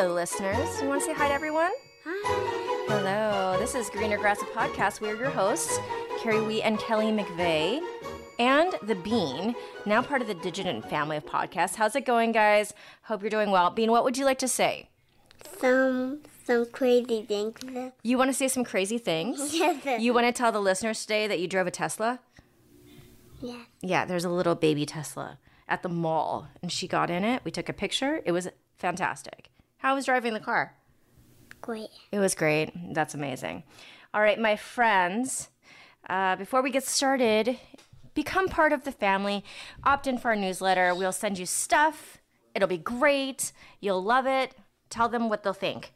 Hello, listeners. You want to say hi to everyone? Hi. Hello. This is Greener Grass Podcast. We are your hosts, Carrie Wee and Kelli McVeigh, and The Bean, now part of the Digitent Family of Podcasts. How's it going, guys? Hope you're doing well. Bean, what would you like to say? Some crazy things. You want to say some crazy things? Yes. You want to tell the listeners today that you drove a Tesla? Yes. Yeah, there's a little baby Tesla at the mall, and she got in it. We took a picture. It was fantastic. How was driving the car? Great. It was great. That's amazing. All right, my friends, before we get started, become part of the family. Opt in for our newsletter. We'll send you stuff. It'll be great. You'll love it. Tell them what they'll think.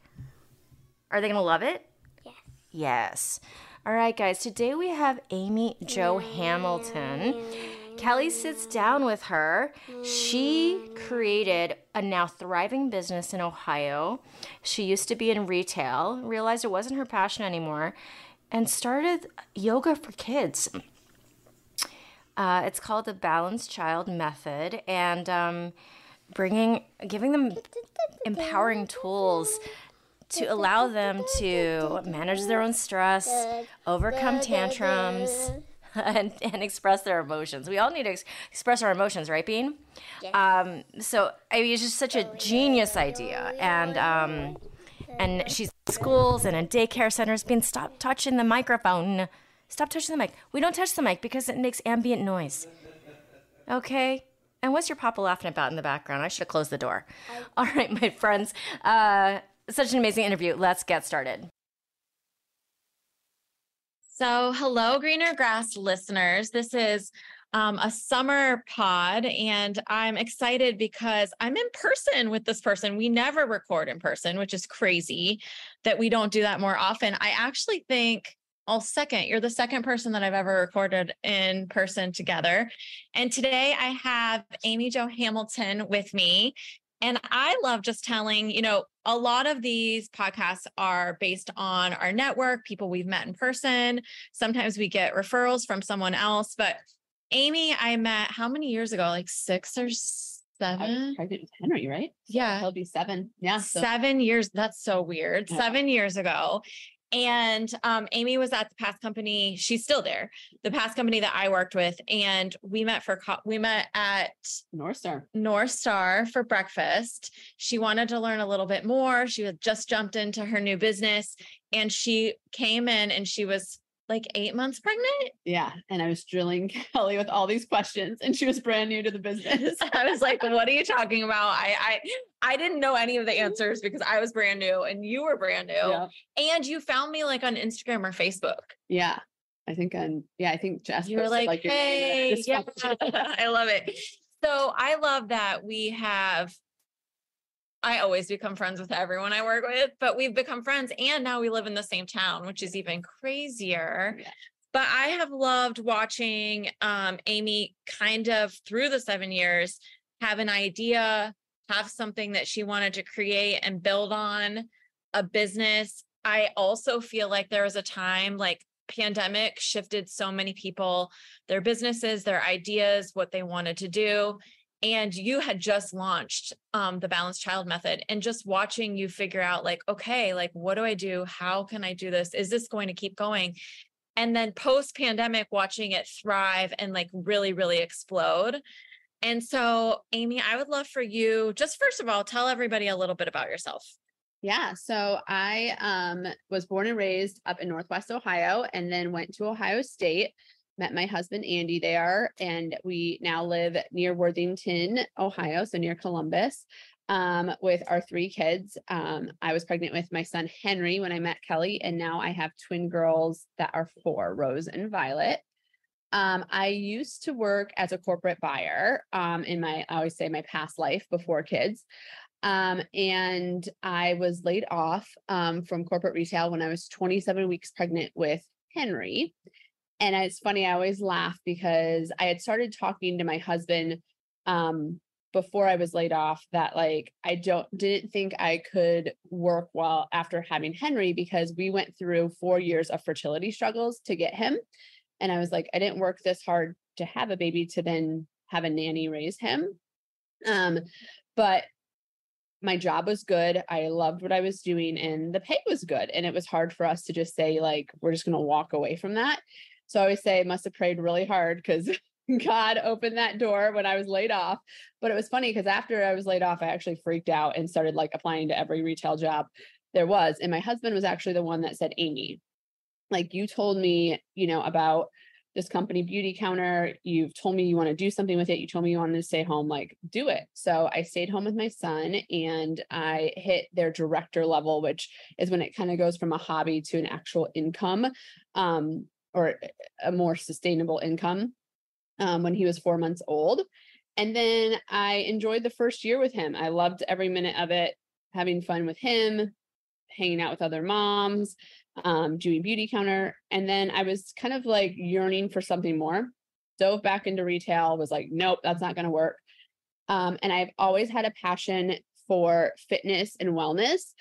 Are they going to love it? Yes. Yes. All right, guys. Today we have Amy Jo Hamilton. Kelli sits down with her. She created a now thriving business in Ohio. She used to be in retail, realized it wasn't her passion anymore, and started yoga for kids. It's called the Balanced Child Method, and giving them empowering tools to allow them to manage their own stress, overcome tantrums, and express their emotions. We all need to express our emotions, right, Bean? Yes. It's just such a genius idea. And she's in schools and in daycare centers. Bean, stop touching the microphone. Stop touching the mic. We don't touch the mic because it makes ambient noise. Okay? And what's your papa laughing about in the background? I should have closed the door. All right, my friends. Such an amazing interview. Let's get started. So hello, Greener Grass listeners. This is a summer pod, and I'm excited because I'm in person with this person. We never record in person, which is crazy that we don't do that more often. I actually think you're the second person that I've ever recorded in person together. And today I have Amy Jo Hamilton with me. And I love just telling, a lot of these podcasts are based on our network, people we've met in person. Sometimes we get referrals from someone else. But Amy, I met how many years ago? Like 6 or 7? I did with Henry, right? Yeah. He'll be 7. Yeah. So. 7 years. That's so weird. Yeah. 7 years ago. And Amy was at the past company. She's still there. The past company that I worked with, and we met at North Star for breakfast. She wanted to learn a little bit more. She had just jumped into her new business, and she came in and she was like 8 months pregnant. Yeah. And I was drilling Kelli with all these questions, and she was brand new to the business. I was like, what are you talking about? I didn't know any of the answers because I was brand new and you were brand new. Yeah. And you found me like on Instagram or Facebook. Yeah. I think Jess. You were like hey, yeah. I love it. So I love that I always become friends with everyone I work with, but we've become friends and now we live in the same town, which is even crazier. Yeah. But I have loved watching Amy kind of through the 7 years, have an idea, have something that she wanted to create and build on a business. I also feel like there was a time like pandemic shifted so many people, their businesses, their ideas, what they wanted to do. And you had just launched the Balanced Child Method, and just watching you figure out like, okay, like, what do I do? How can I do this? Is this going to keep going? And then post pandemic, watching it thrive and like really, really explode. And so Amy, I would love for you, just first of all, tell everybody a little bit about yourself. Yeah. So I was born and raised up in Northwest Ohio, and then went to Ohio State. Met my husband, Andy, there, and we now live near Worthington, Ohio, so near Columbus, with our 3 kids. I was pregnant with my son, Henry, when I met Kelli, and now I have twin girls that are 4, Rose and Violet. I used to work as a corporate buyer in my past life before kids. And I was laid off from corporate retail when I was 27 weeks pregnant with Henry. And it's funny, I always laugh because I had started talking to my husband before I was laid off that like, I didn't think I could work well after having Henry, because we went through 4 years of fertility struggles to get him. And I was like, I didn't work this hard to have a baby to then have a nanny raise him. But my job was good. I loved what I was doing and the pay was good. And it was hard for us to just say, like, we're just going to walk away from that. So I always say I must have prayed really hard because God opened that door when I was laid off. But it was funny because after I was laid off, I actually freaked out and started like applying to every retail job there was. And my husband was actually the one that said, Amy, like you told me, you know, about this company, Beauty Counter, you've told me you want to do something with it. You told me you wanted to stay home, like do it. So I stayed home with my son and I hit their director level, which is when it kind of goes from a hobby to an actual income, or a more sustainable income, when he was 4 months old. And then I enjoyed the first year with him. I loved every minute of it, having fun with him, hanging out with other moms, doing Beauty Counter. And then I was kind of like yearning for something more. Dove back into retail, was like, nope, that's not going to work. And I've always had a passion for fitness and wellness.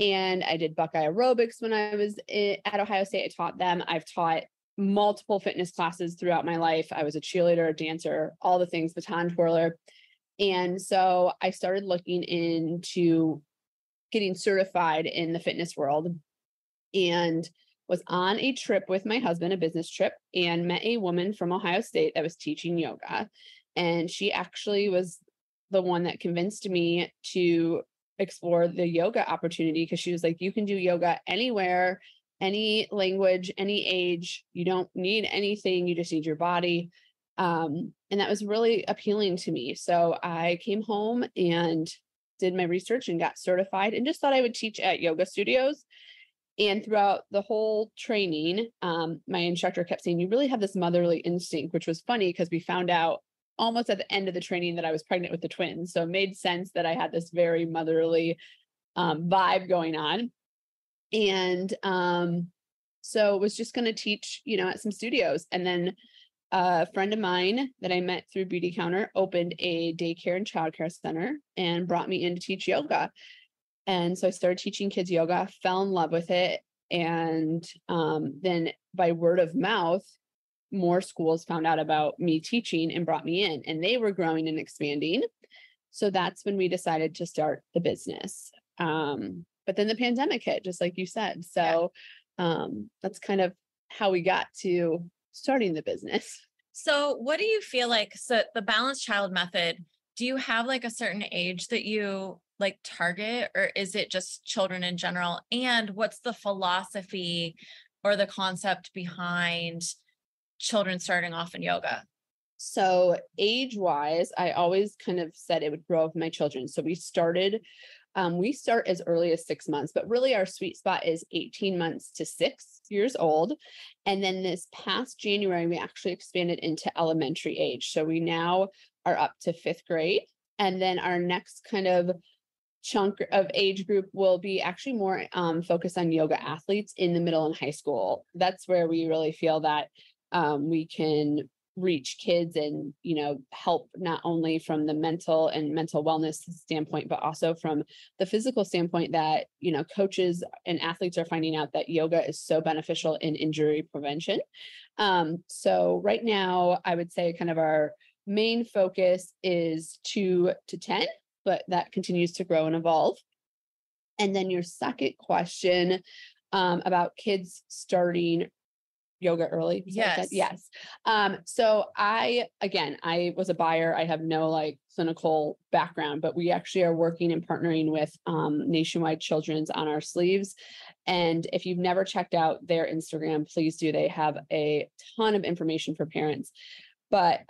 And I did Buckeye Aerobics when I was at Ohio State. I taught them. I've taught multiple fitness classes throughout my life. I was a cheerleader, a dancer, all the things, baton twirler. And so I started looking into getting certified in the fitness world and was on a trip with my husband, a business trip, and met a woman from Ohio State that was teaching yoga. And she actually was the one that convinced me to explore the yoga opportunity because she was like, you can do yoga anywhere, any language, any age. You don't need anything. You just need your body. And that was really appealing to me. So I came home and did my research and got certified and just thought I would teach at yoga studios. And throughout the whole training, my instructor kept saying, you really have this motherly instinct, which was funny because we found out almost at the end of the training that I was pregnant with the twins. So it made sense that I had this very motherly vibe going on. And so was just going to teach, you know, at some studios. And then a friend of mine that I met through Beauty Counter opened a daycare and childcare center and brought me in to teach yoga. And so I started teaching kids yoga, fell in love with it. And then by word of mouth, more schools found out about me teaching and brought me in, and they were growing and expanding. So that's when we decided to start the business. But then the pandemic hit, just like you said. So that's kind of how we got to starting the business. So what do you feel like, so the Balanced Child Method, do you have like a certain age that you like target, or is it just children in general? And what's the philosophy or the concept behind children starting off in yoga? So age-wise, I always kind of said it would grow up with my children. So we start as early as 6 months, but really our sweet spot is 18 months to 6 years old. And then this past January, we actually expanded into elementary age. So we now are up to fifth grade. And then our next kind of chunk of age group will be actually more focused on yoga athletes in the middle and high school. That's where we really feel that we can reach kids and, you know, help not only from the mental wellness standpoint, but also from the physical standpoint that, you know, coaches and athletes are finding out that yoga is so beneficial in injury prevention. So right now I would say kind of our main focus is 2 to 10, but that continues to grow and evolve. And then your second question about kids starting yoga early. Yes. Yes. So I was a buyer. I have no like clinical background, but we actually are working and partnering with Nationwide Children's on our sleeves. And if you've never checked out their Instagram, please do. They have a ton of information for parents. But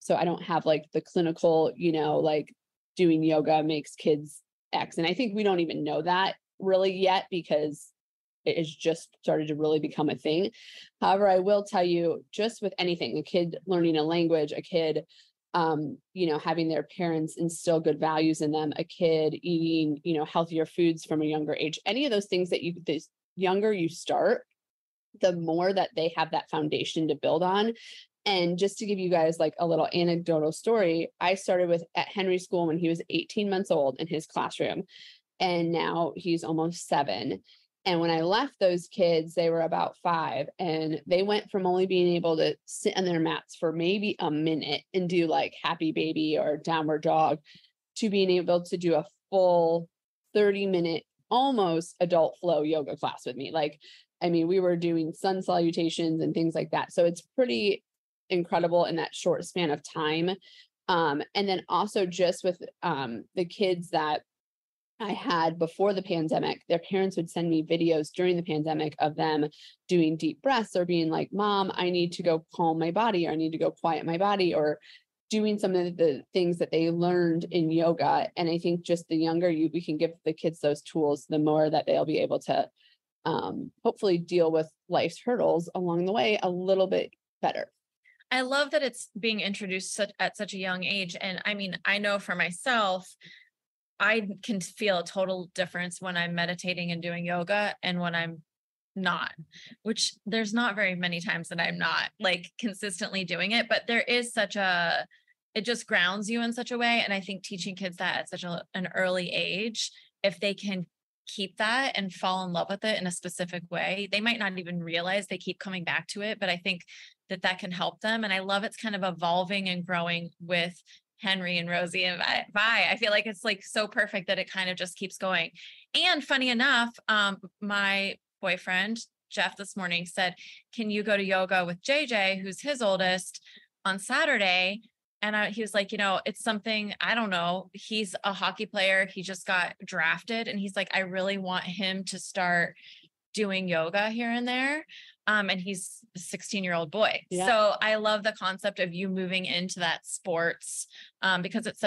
so I don't have like the clinical, you know, like doing yoga makes kids X. And I think we don't even know that really yet because it has just started to really become a thing. However, I will tell you, just with anything, a kid learning a language, a kid, you know, having their parents instill good values in them, a kid eating, you know, healthier foods from a younger age, any of those things that the younger you start, the more that they have that foundation to build on. And just to give you guys like a little anecdotal story, I started with at Henry School when he was 18 months old in his classroom, and now he's almost 7. And when I left those kids, they were about 5, and they went from only being able to sit on their mats for maybe a minute and do like happy baby or downward dog to being able to do a full 30-minute, almost adult flow yoga class with me. Like, I mean, we were doing sun salutations and things like that. So it's pretty incredible in that short span of time. And then also just with the kids that I had before the pandemic, their parents would send me videos during the pandemic of them doing deep breaths or being like, Mom, I need to go calm my body, or I need to go quiet my body, or doing some of the things that they learned in yoga. And I think just the younger we can give the kids those tools, the more that they'll be able to hopefully deal with life's hurdles along the way a little bit better. I love that it's being introduced at such a young age. And I mean, I know for myself, I can feel a total difference when I'm meditating and doing yoga and when I'm not, which there's not very many times that I'm not like consistently doing it, but there is such a, it just grounds you in such a way. And I think teaching kids that at such an early age, if they can keep that and fall in love with it in a specific way, they might not even realize they keep coming back to it, but I think that can help them. And I love it's kind of evolving and growing with Henry and Rosie and Vi. I feel like it's like so perfect that it kind of just keeps going. And funny enough, my boyfriend, Jeff, this morning said, can you go to yoga with JJ, who's his oldest, on Saturday? And he was like, you know, it's something, I don't know. He's a hockey player. He just got drafted. And he's like, I really want him to start doing yoga here and there. And he's a 16-year-old boy. Yeah. So I love the concept of you moving into that sports because it's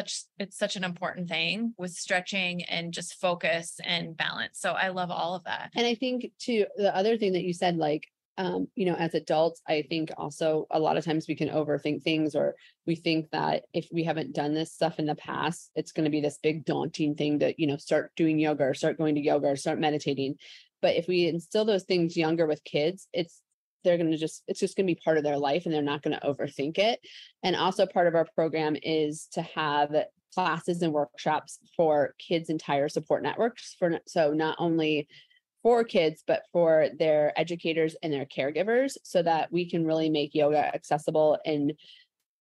such an important thing with stretching and just focus and balance. So I love all of that. And I think too, the other thing that you said, like, you know, as adults, I think also a lot of times we can overthink things, or we think that if we haven't done this stuff in the past, it's going to be this big daunting thing to, you know, start doing yoga or start going to yoga or start meditating. But if we instill those things younger with kids, it's just going to be part of their life and they're not going to overthink it. And also part of our program is to have classes and workshops for kids' entire support networks. So not only for kids, but for their educators and their caregivers, so that we can really make yoga accessible and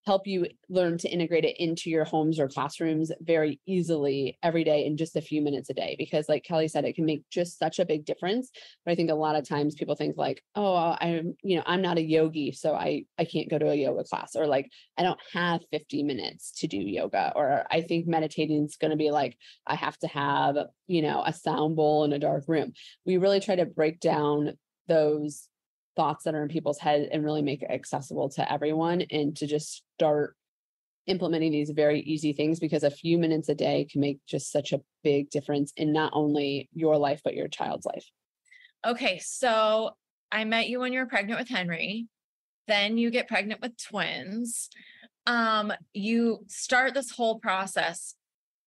help you learn to integrate it into your homes or classrooms very easily every day in just a few minutes a day. Because like Kelli said, it can make just such a big difference. But I think a lot of times people think like, oh, I'm not a yogi, so I can't go to a yoga class, or like, I don't have 50 minutes to do yoga, or I think meditating is going to be like, I have to have, you know, a sound bowl in a dark room. We really try to break down those thoughts that are in people's head and really make it accessible to everyone, and to just start implementing these very easy things, because a few minutes a day can make just such a big difference in not only your life, but your child's life. Okay. So I met you when you were pregnant with Henry, then you get pregnant with twins. You start this whole process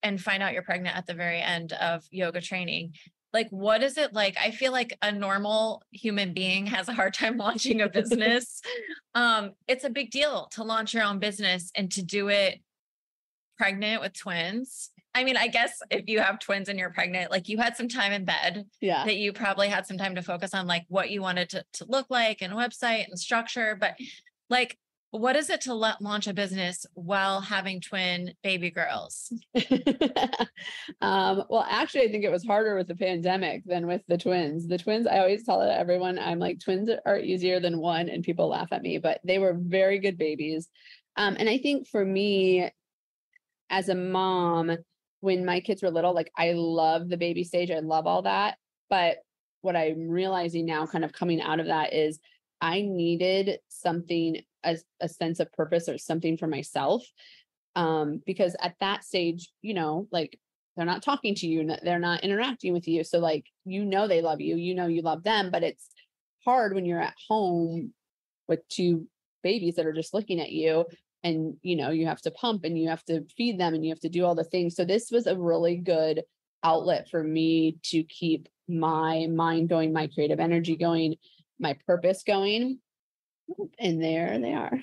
and find out you're pregnant at the very end of yoga training. Like, what is it like? I feel like a normal human being has a hard time launching a business. It's a big deal to launch your own business and to do it pregnant with twins. I mean, I guess if you have twins and you're pregnant, like you had some time in bed, yeah, that you probably had some time to focus on like what you wanted to look like and website and structure. But like, what is it to launch a business while having twin baby girls? Well, actually, I think it was harder with the pandemic than with the twins. The twins, I always tell everyone, I'm like, twins are easier than one, and people laugh at me, but they were very good babies. And I think for me as a mom, when my kids were little, like I love the baby stage. I love all that. But what I'm realizing now kind of coming out of that is I needed something, a sense of purpose or something for myself. Because at that stage, you know, like they're not talking to you, they're not interacting with you. So like, you know, they love you, you know, you love them, but it's hard when you're at home with two babies that are just looking at you, and, you know, you have to pump and you have to feed them and you have to do all the things. So this was a really good outlet for me to keep my mind going, my creative energy going, my purpose going. And there they are.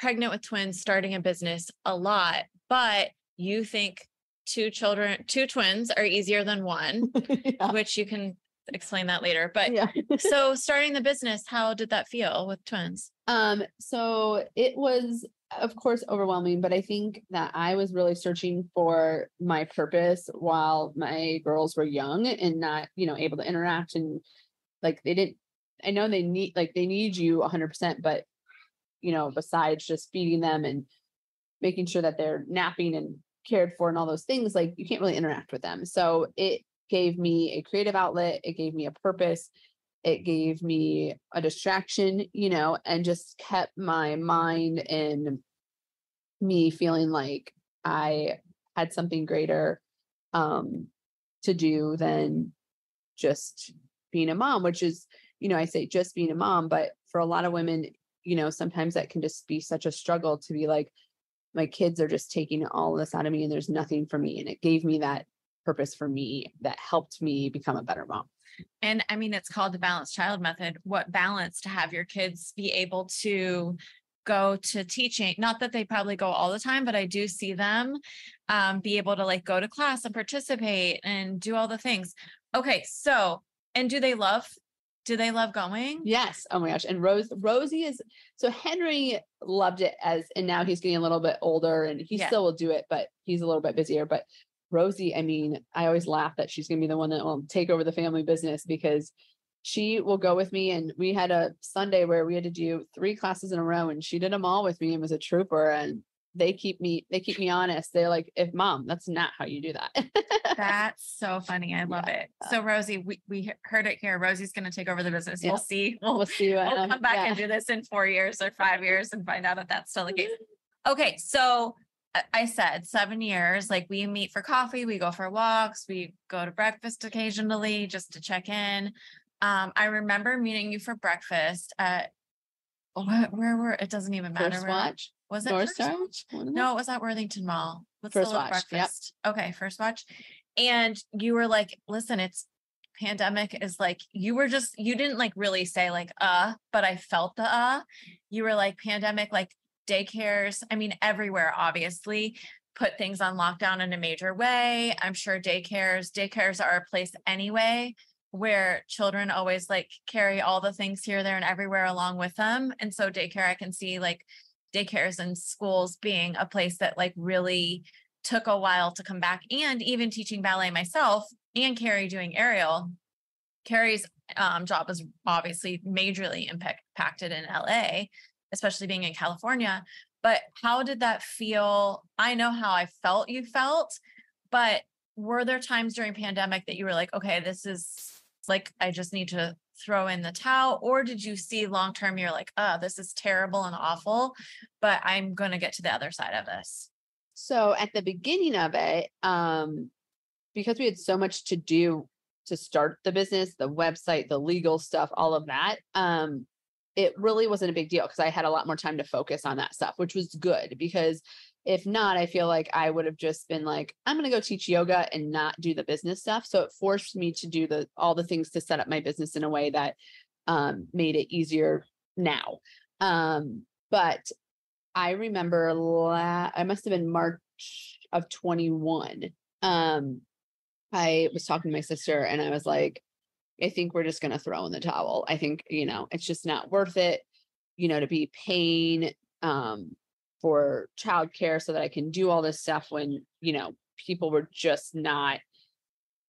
Pregnant with twins, starting a business, a lot, but you think two twins are easier than one, yeah, which you can explain that later. But yeah. So starting the business, how did that feel with twins? So it was of course, overwhelming, but I think that I was really searching for my purpose while my girls were young and not, you know, able to interact. And like, they didn't, I know they need, like, they need you 100%, but, you know, besides just feeding them and making sure that they're napping and cared for and all those things, like, you can't really interact with them. So it gave me a creative outlet. It gave me a purpose. It gave me a distraction, you know, and just kept my mind and me feeling like I had something greater to do than just being a mom, which is, you know, I say just being a mom, but for a lot of women, you know, sometimes that can just be such a struggle to be like, my kids are just taking all this out of me and there's nothing for me. And it gave me that purpose for me that helped me become a better mom. And I mean, it's called the Balanced Child Method. What balance to have your kids be able to go to teaching. Not that they probably go all the time, but I do see them be able to like go to class and participate and do all the things. Okay. So, and do they love going? Yes. Oh my gosh. And Rosie is, so Henry loved it as, and now he's getting a little bit older and he still will do it, but he's a little bit busier, but Rosie, I mean, I always laugh that she's going to be the one that will take over the family business because she will go with me. And we had a Sunday where we had to do 3 classes in a row and she did them all with me and was a trooper. And they keep me honest. They're like, if mom, that's not how you do that. That's so funny. I love it. So Rosie, we heard it here. Rosie's going to take over the business. Yeah. We'll see. We'll see. We'll come back and do this in 4 years or 5 years and find out if that's still the case. Okay. So I said 7 years, like we meet for coffee, we go for walks, we go to breakfast occasionally just to check in. I remember meeting you for breakfast at it doesn't even matter. First Watch? Was it First Watch? No, it was at Worthington Mall. First Watch. Yep. Okay. First Watch. And you were like, listen, it's pandemic is like, you were just, you didn't like really say like, but I felt the, you were like pandemic, like daycares, I mean, everywhere, obviously, put things on lockdown in a major way. I'm sure daycares are a place anyway, where children always like carry all the things here, there, and everywhere along with them. And so daycare, I can see like daycares and schools being a place that like really took a while to come back. And even teaching ballet myself and Carrie doing aerial, Carrie's job was obviously majorly impacted in LA, especially being in California. But how did that feel? I know how I felt you felt, but were there times during pandemic that you were like, okay, this is like, I just need to throw in the towel? Or did you see long-term, you're like, this is terrible and awful, but I'm going to get to the other side of this? So at the beginning of it, because we had so much to do to start the business, the website, the legal stuff, all of that, it really wasn't a big deal because I had a lot more time to focus on that stuff, which was good because if not, I feel like I would have just been like, I'm going to go teach yoga and not do the business stuff. So it forced me to do all the things to set up my business in a way that made it easier now. But I remember I must've been March of 21. I was talking to my sister and I was like, I think we're just going to throw in the towel. I think, you know, it's just not worth it, you know, to be paying for childcare so that I can do all this stuff when, you know, people were just not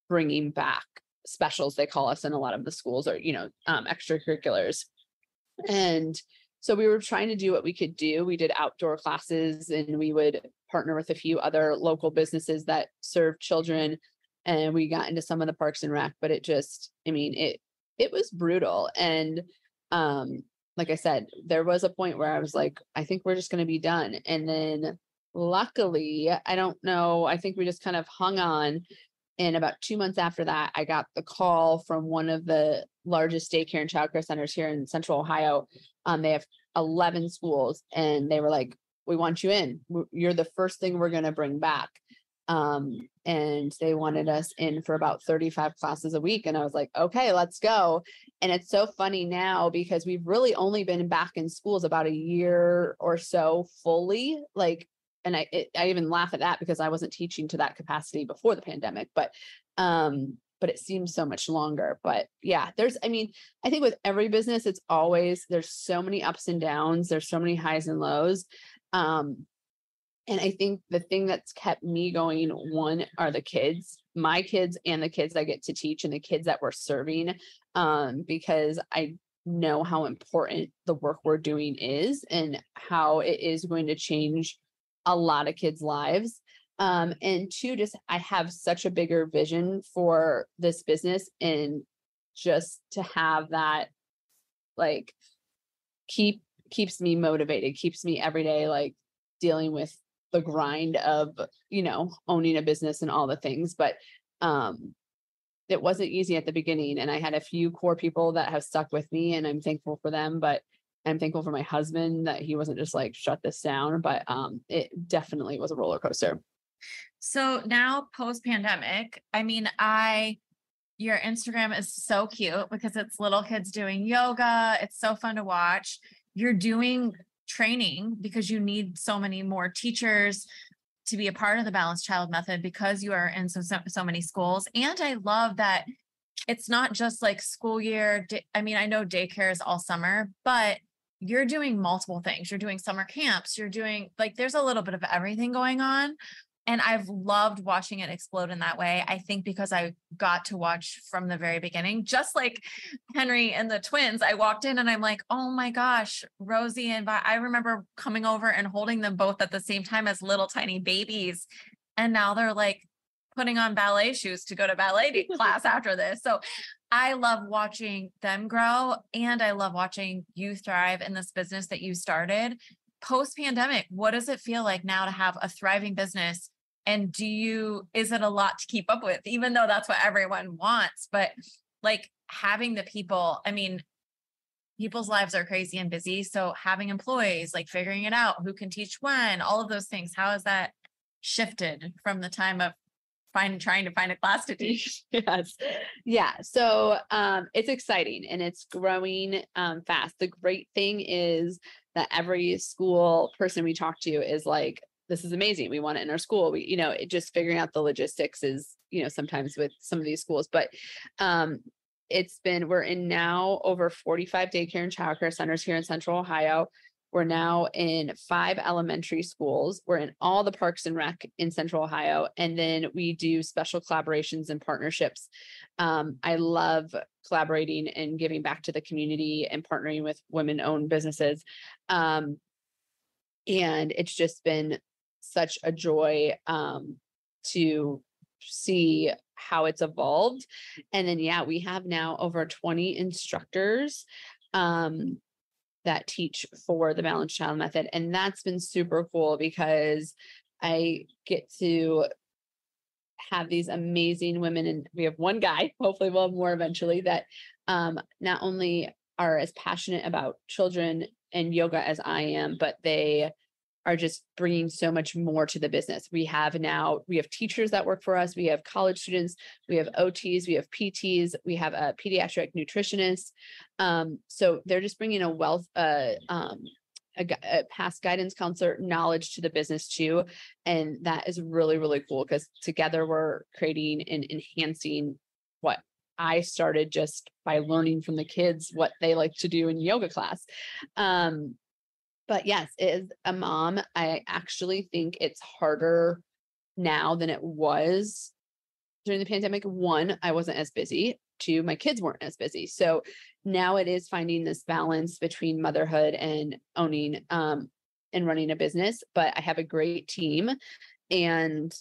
bringing back specials, they call us in a lot of the schools, or, you know, extracurriculars. And so we were trying to do what we could do. We did outdoor classes and we would partner with a few other local businesses that serve children. And we got into some of the Parks and Rec, but it just, I mean, it was brutal. And, like I said, there was a point where I was like, I think we're just going to be done. And then luckily, I don't know, I think we just kind of hung on. And about 2 months after that, I got the call from one of the largest daycare and childcare centers here in Central Ohio. They have 11 schools and they were like, we want you in. You're the first thing we're going to bring back. And they wanted us in for about 35 classes a week. And I was like, okay, let's go. And it's so funny now because we've really only been back in schools about a year or so fully. Like, and I even laugh at that because I wasn't teaching to that capacity before the pandemic, but it seems so much longer. But yeah, I think with every business, there's so many ups and downs. There's so many highs and lows. And I think the thing that's kept me going, one, are the kids, my kids and the kids I get to teach and the kids that we're serving, because I know how important the work we're doing is and how it is going to change a lot of kids' lives. And two, just I have such a bigger vision for this business, and just to have that, like, keeps me motivated, keeps me every day, like, dealing with the grind of, you know, owning a business and all the things. But it wasn't easy at the beginning. And I had a few core people that have stuck with me, and I'm thankful for them. But I'm thankful for my husband that he wasn't just like, shut this down. But it definitely was a roller coaster. So now post pandemic, I mean, your Instagram is so cute because it's little kids doing yoga. It's so fun to watch. You're doing training because you need so many more teachers to be a part of the Balanced Child Method because you are in so many schools. And I love that it's not just like school year. I mean, I know daycare is all summer, but you're doing multiple things. You're doing summer camps. You're doing, like, there's a little bit of everything going on. And I've loved watching it explode in that way. I think because I got to watch from the very beginning, just like Henry and the twins, I walked in and I'm like, oh my gosh, Rosie and Vi. I remember coming over and holding them both at the same time as little tiny babies. And now they're like putting on ballet shoes to go to ballet class after this. So I love watching them grow. And I love watching you thrive in this business that you started. Post-pandemic, what does it feel like now to have a thriving business? And is it a lot to keep up with, even though that's what everyone wants, but like having the people, I mean, people's lives are crazy and busy. So having employees, like figuring it out, who can teach when, all of those things, how has that shifted from the time of trying to find a class to teach? Yes. Yeah. So it's exciting and it's growing fast. The great thing is that every school person we talk to is like, this is amazing. We want it in our school. We, you know, it just figuring out the logistics is, you know, sometimes with some of these schools, but we're in now over 45 daycare and childcare centers here in Central Ohio. We're now in 5 elementary schools. We're in all the parks and rec in Central Ohio. And then we do special collaborations and partnerships. I love collaborating and giving back to the community and partnering with women-owned businesses. And it's just been such a joy to see how it's evolved. And then, yeah, we have now over 20 instructors that teach for the Balanced Child Method. And that's been super cool because I get to have these amazing women, and we have one guy, hopefully we'll have more eventually, that not only are as passionate about children and yoga as I am, but they are just bringing so much more to the business. We have teachers that work for us. We have college students, we have OTs, we have PTs, we have a pediatric nutritionist. So they're just bringing a wealth, a past guidance counselor knowledge to the business too. And that is really, really cool because together we're creating and enhancing what I started just by learning from the kids, what they like to do in yoga class. But yes, as a mom, I actually think it's harder now than it was during the pandemic. One, I wasn't as busy. Two, my kids weren't as busy. So now it is finding this balance between motherhood and owning and running a business. But I have a great team and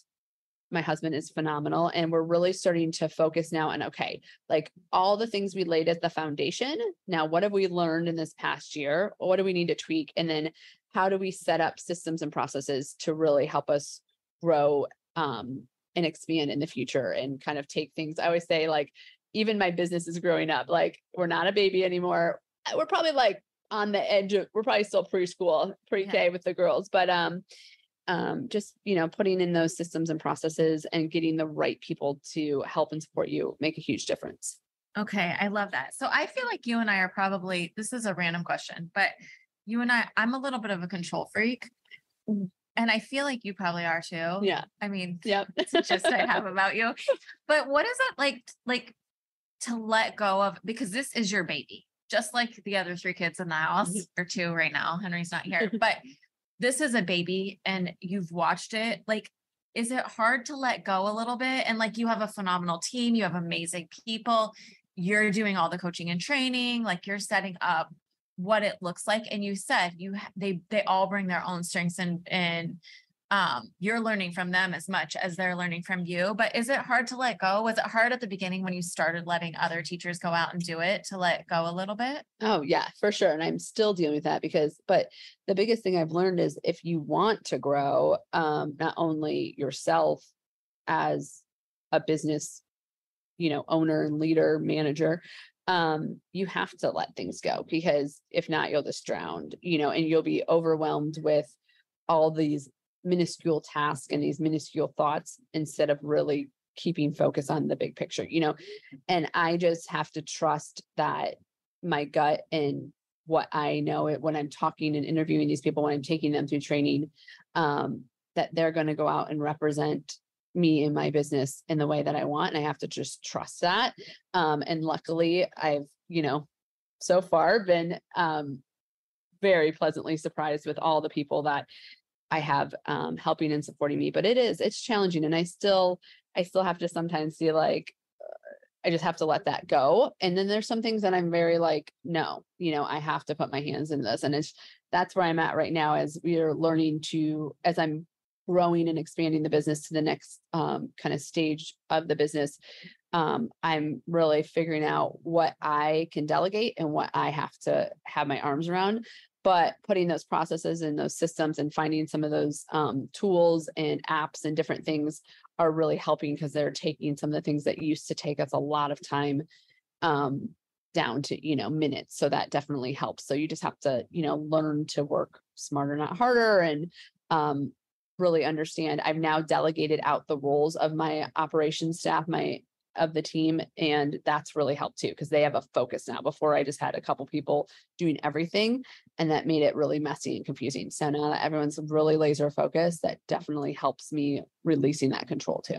my husband is phenomenal. And we're really starting to focus now on, okay, like all the things we laid as the foundation. Now, what have we learned in this past year? What do we need to tweak? And then how do we set up systems and processes to really help us grow and expand in the future and kind of take things? I always say, like, even my business is growing up. Like, we're not a baby anymore. We're probably like on the edge of, we're probably still preschool, pre-K with the girls, but, just, you know, putting in those systems and processes and getting the right people to help and support you make a huge difference. Okay. I love that. So I feel like you and I are probably, this is a random question, but you and I'm a little bit of a control freak, and I feel like you probably are too. Yeah. I mean, yep. It's just I have about you, but what is it like to let go of, because this is your baby, just like the other 3 kids in the house, or 2 right now, Henry's not here, but this is a baby and you've watched it, like, is it hard to let go a little bit? And like, you have a phenomenal team, you have amazing people, you're doing all the coaching and training, like you're setting up what it looks like. And you said they all bring their own strengths and you're learning from them as much as they're learning from you. But is it hard to let go? Was it hard at the beginning when you started letting other teachers go out and do it, to let go a little bit? Oh yeah, for sure. And I'm still dealing with that but the biggest thing I've learned is if you want to grow, not only yourself as a business, owner and leader, manager, you have to let things go, because if not, you'll just drown, and you'll be overwhelmed with all these minuscule tasks and these minuscule thoughts instead of really keeping focus on the big picture, and I just have to trust that my gut and what I know it when I'm talking and interviewing these people, when I'm taking them through training, that they're going to go out and represent me in my business in the way that I want. And I have to just trust that. And luckily I've, so far been, very pleasantly surprised with all the people that I have helping and supporting me, but it's challenging. And I still have to sometimes see, like, I just have to let that go. And then there's some things that I'm very like, no, I have to put my hands in this. And that's where I'm at right now, as we are learning to, as I'm growing and expanding the business to the next kind of stage of the business. I'm really figuring out what I can delegate and what I have to have my arms around. But putting those processes and those systems and finding some of those tools and apps and different things are really helping, because they're taking some of the things that used to take us a lot of time down to, minutes. So that definitely helps. So you just have to, learn to work smarter, not harder, and really understand. I've now delegated out the roles of my operations staff, of the team. And that's really helped too, because they have a focus now. Before, I just had a couple people doing everything, and that made it really messy and confusing. So now that everyone's really laser focused, that definitely helps me releasing that control too.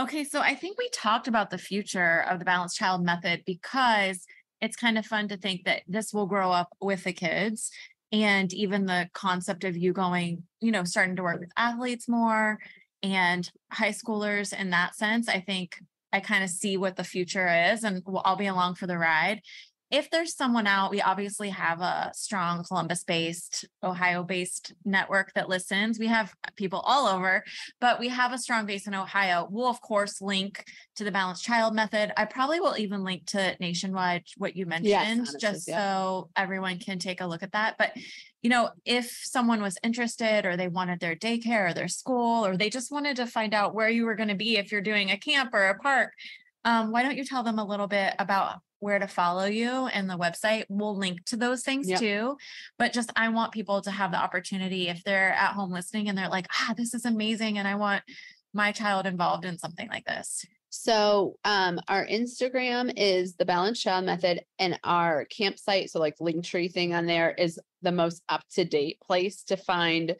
Okay. So I think we talked about the future of the Balanced Child Method, because it's kind of fun to think that this will grow up with the kids. And even the concept of you going, starting to work with athletes more and high schoolers in that sense, I think I kind of see what the future is, and I'll be along for the ride. If there's someone out, we obviously have a strong Columbus-based, Ohio-based network that listens. We have people all over, but we have a strong base in Ohio. We'll, of course, link to the Balanced Child Method. I probably will even link to Nationwide, what you mentioned, yes, just so everyone can take a look at that. But, if someone was interested, or they wanted their daycare or their school, or they just wanted to find out where you were going to be if you're doing a camp or a park, why don't you tell them a little bit about where to follow you and the website? We'll link to those things too, but just, I want people to have the opportunity, if they're at home listening and they're like, this is amazing, and I want my child involved in something like this. So, our Instagram is the Balanced Child Method, and our campsite, so like Linktree thing on there, is the most up-to-date place to find,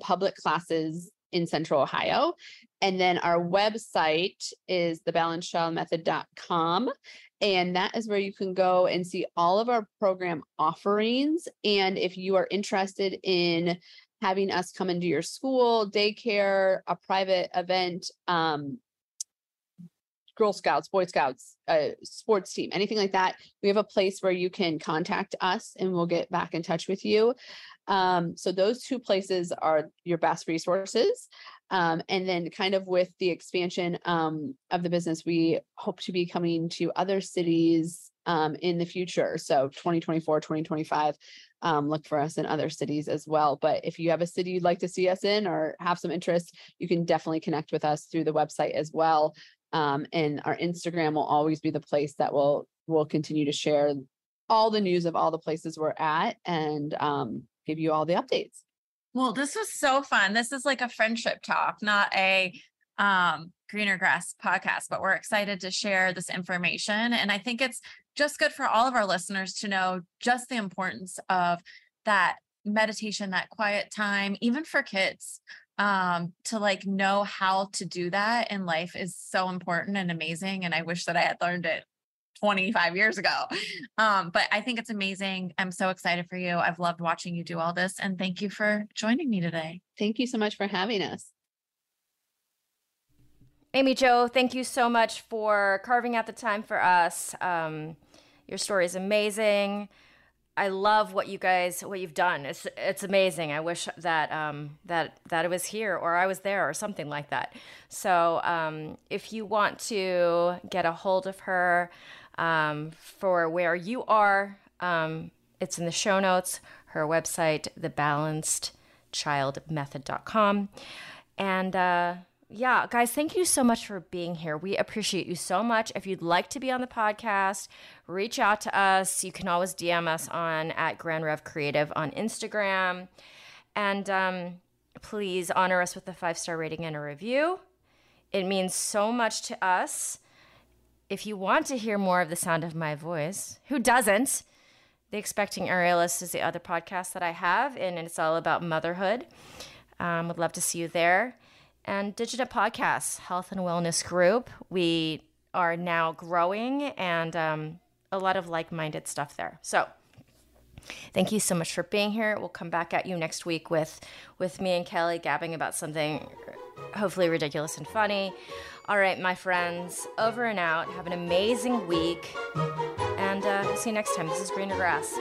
public classes in Central Ohio. And then our website is thebalancedchildmethod.com. And that is where you can go and see all of our program offerings. And if you are interested in having us come into your school, daycare, a private event, Girl Scouts, Boy Scouts, sports team, anything like that, we have a place where you can contact us and we'll get back in touch with you. So those two places are your best resources. And then kind of with the expansion of the business, we hope to be coming to other cities in the future. So 2024, 2025, look for us in other cities as well. But if you have a city you'd like to see us in or have some interest, you can definitely connect with us through the website as well. And our Instagram will always be the place that will continue to share all the news of all the places we're at and give you all the updates. Well, this was so fun. This is like a friendship talk, not a Greener Grass podcast, but we're excited to share this information. And I think it's just good for all of our listeners to know just the importance of that meditation, that quiet time, even for kids. To like know how to do that in life is so important and amazing. And I wish that I had learned it 25 years ago. But I think it's amazing. I'm so excited for you. I've loved watching you do all this. And thank you for joining me today. Thank you so much for having us. Amy Jo, thank you so much for carving out the time for us. Your story is amazing. I love what you've done. It's amazing. I wish that that it was here or I was there or something like that. So if you want to get a hold of her for where you are, it's in the show notes, her website, thebalancedchildmethod.com. And yeah, guys, thank you so much for being here. We appreciate you so much. If you'd like to be on the podcast, reach out to us. You can always DM us on @Grand Rev Creative on Instagram. And please honor us with a 5-star rating and a review. It means so much to us. If you want to hear more of the sound of my voice, who doesn't? The Expecting Aerialist is the other podcast that I have, and it's all about motherhood. Would love to see you there. And Digitent Podcasts, health and wellness group. We are now growing and a lot of like-minded stuff there. So thank you so much for being here. We'll come back at you next week with me and Kelli gabbing about something hopefully ridiculous and funny. All right, my friends, over and out. Have an amazing week. And see you next time. This is Greener Grass.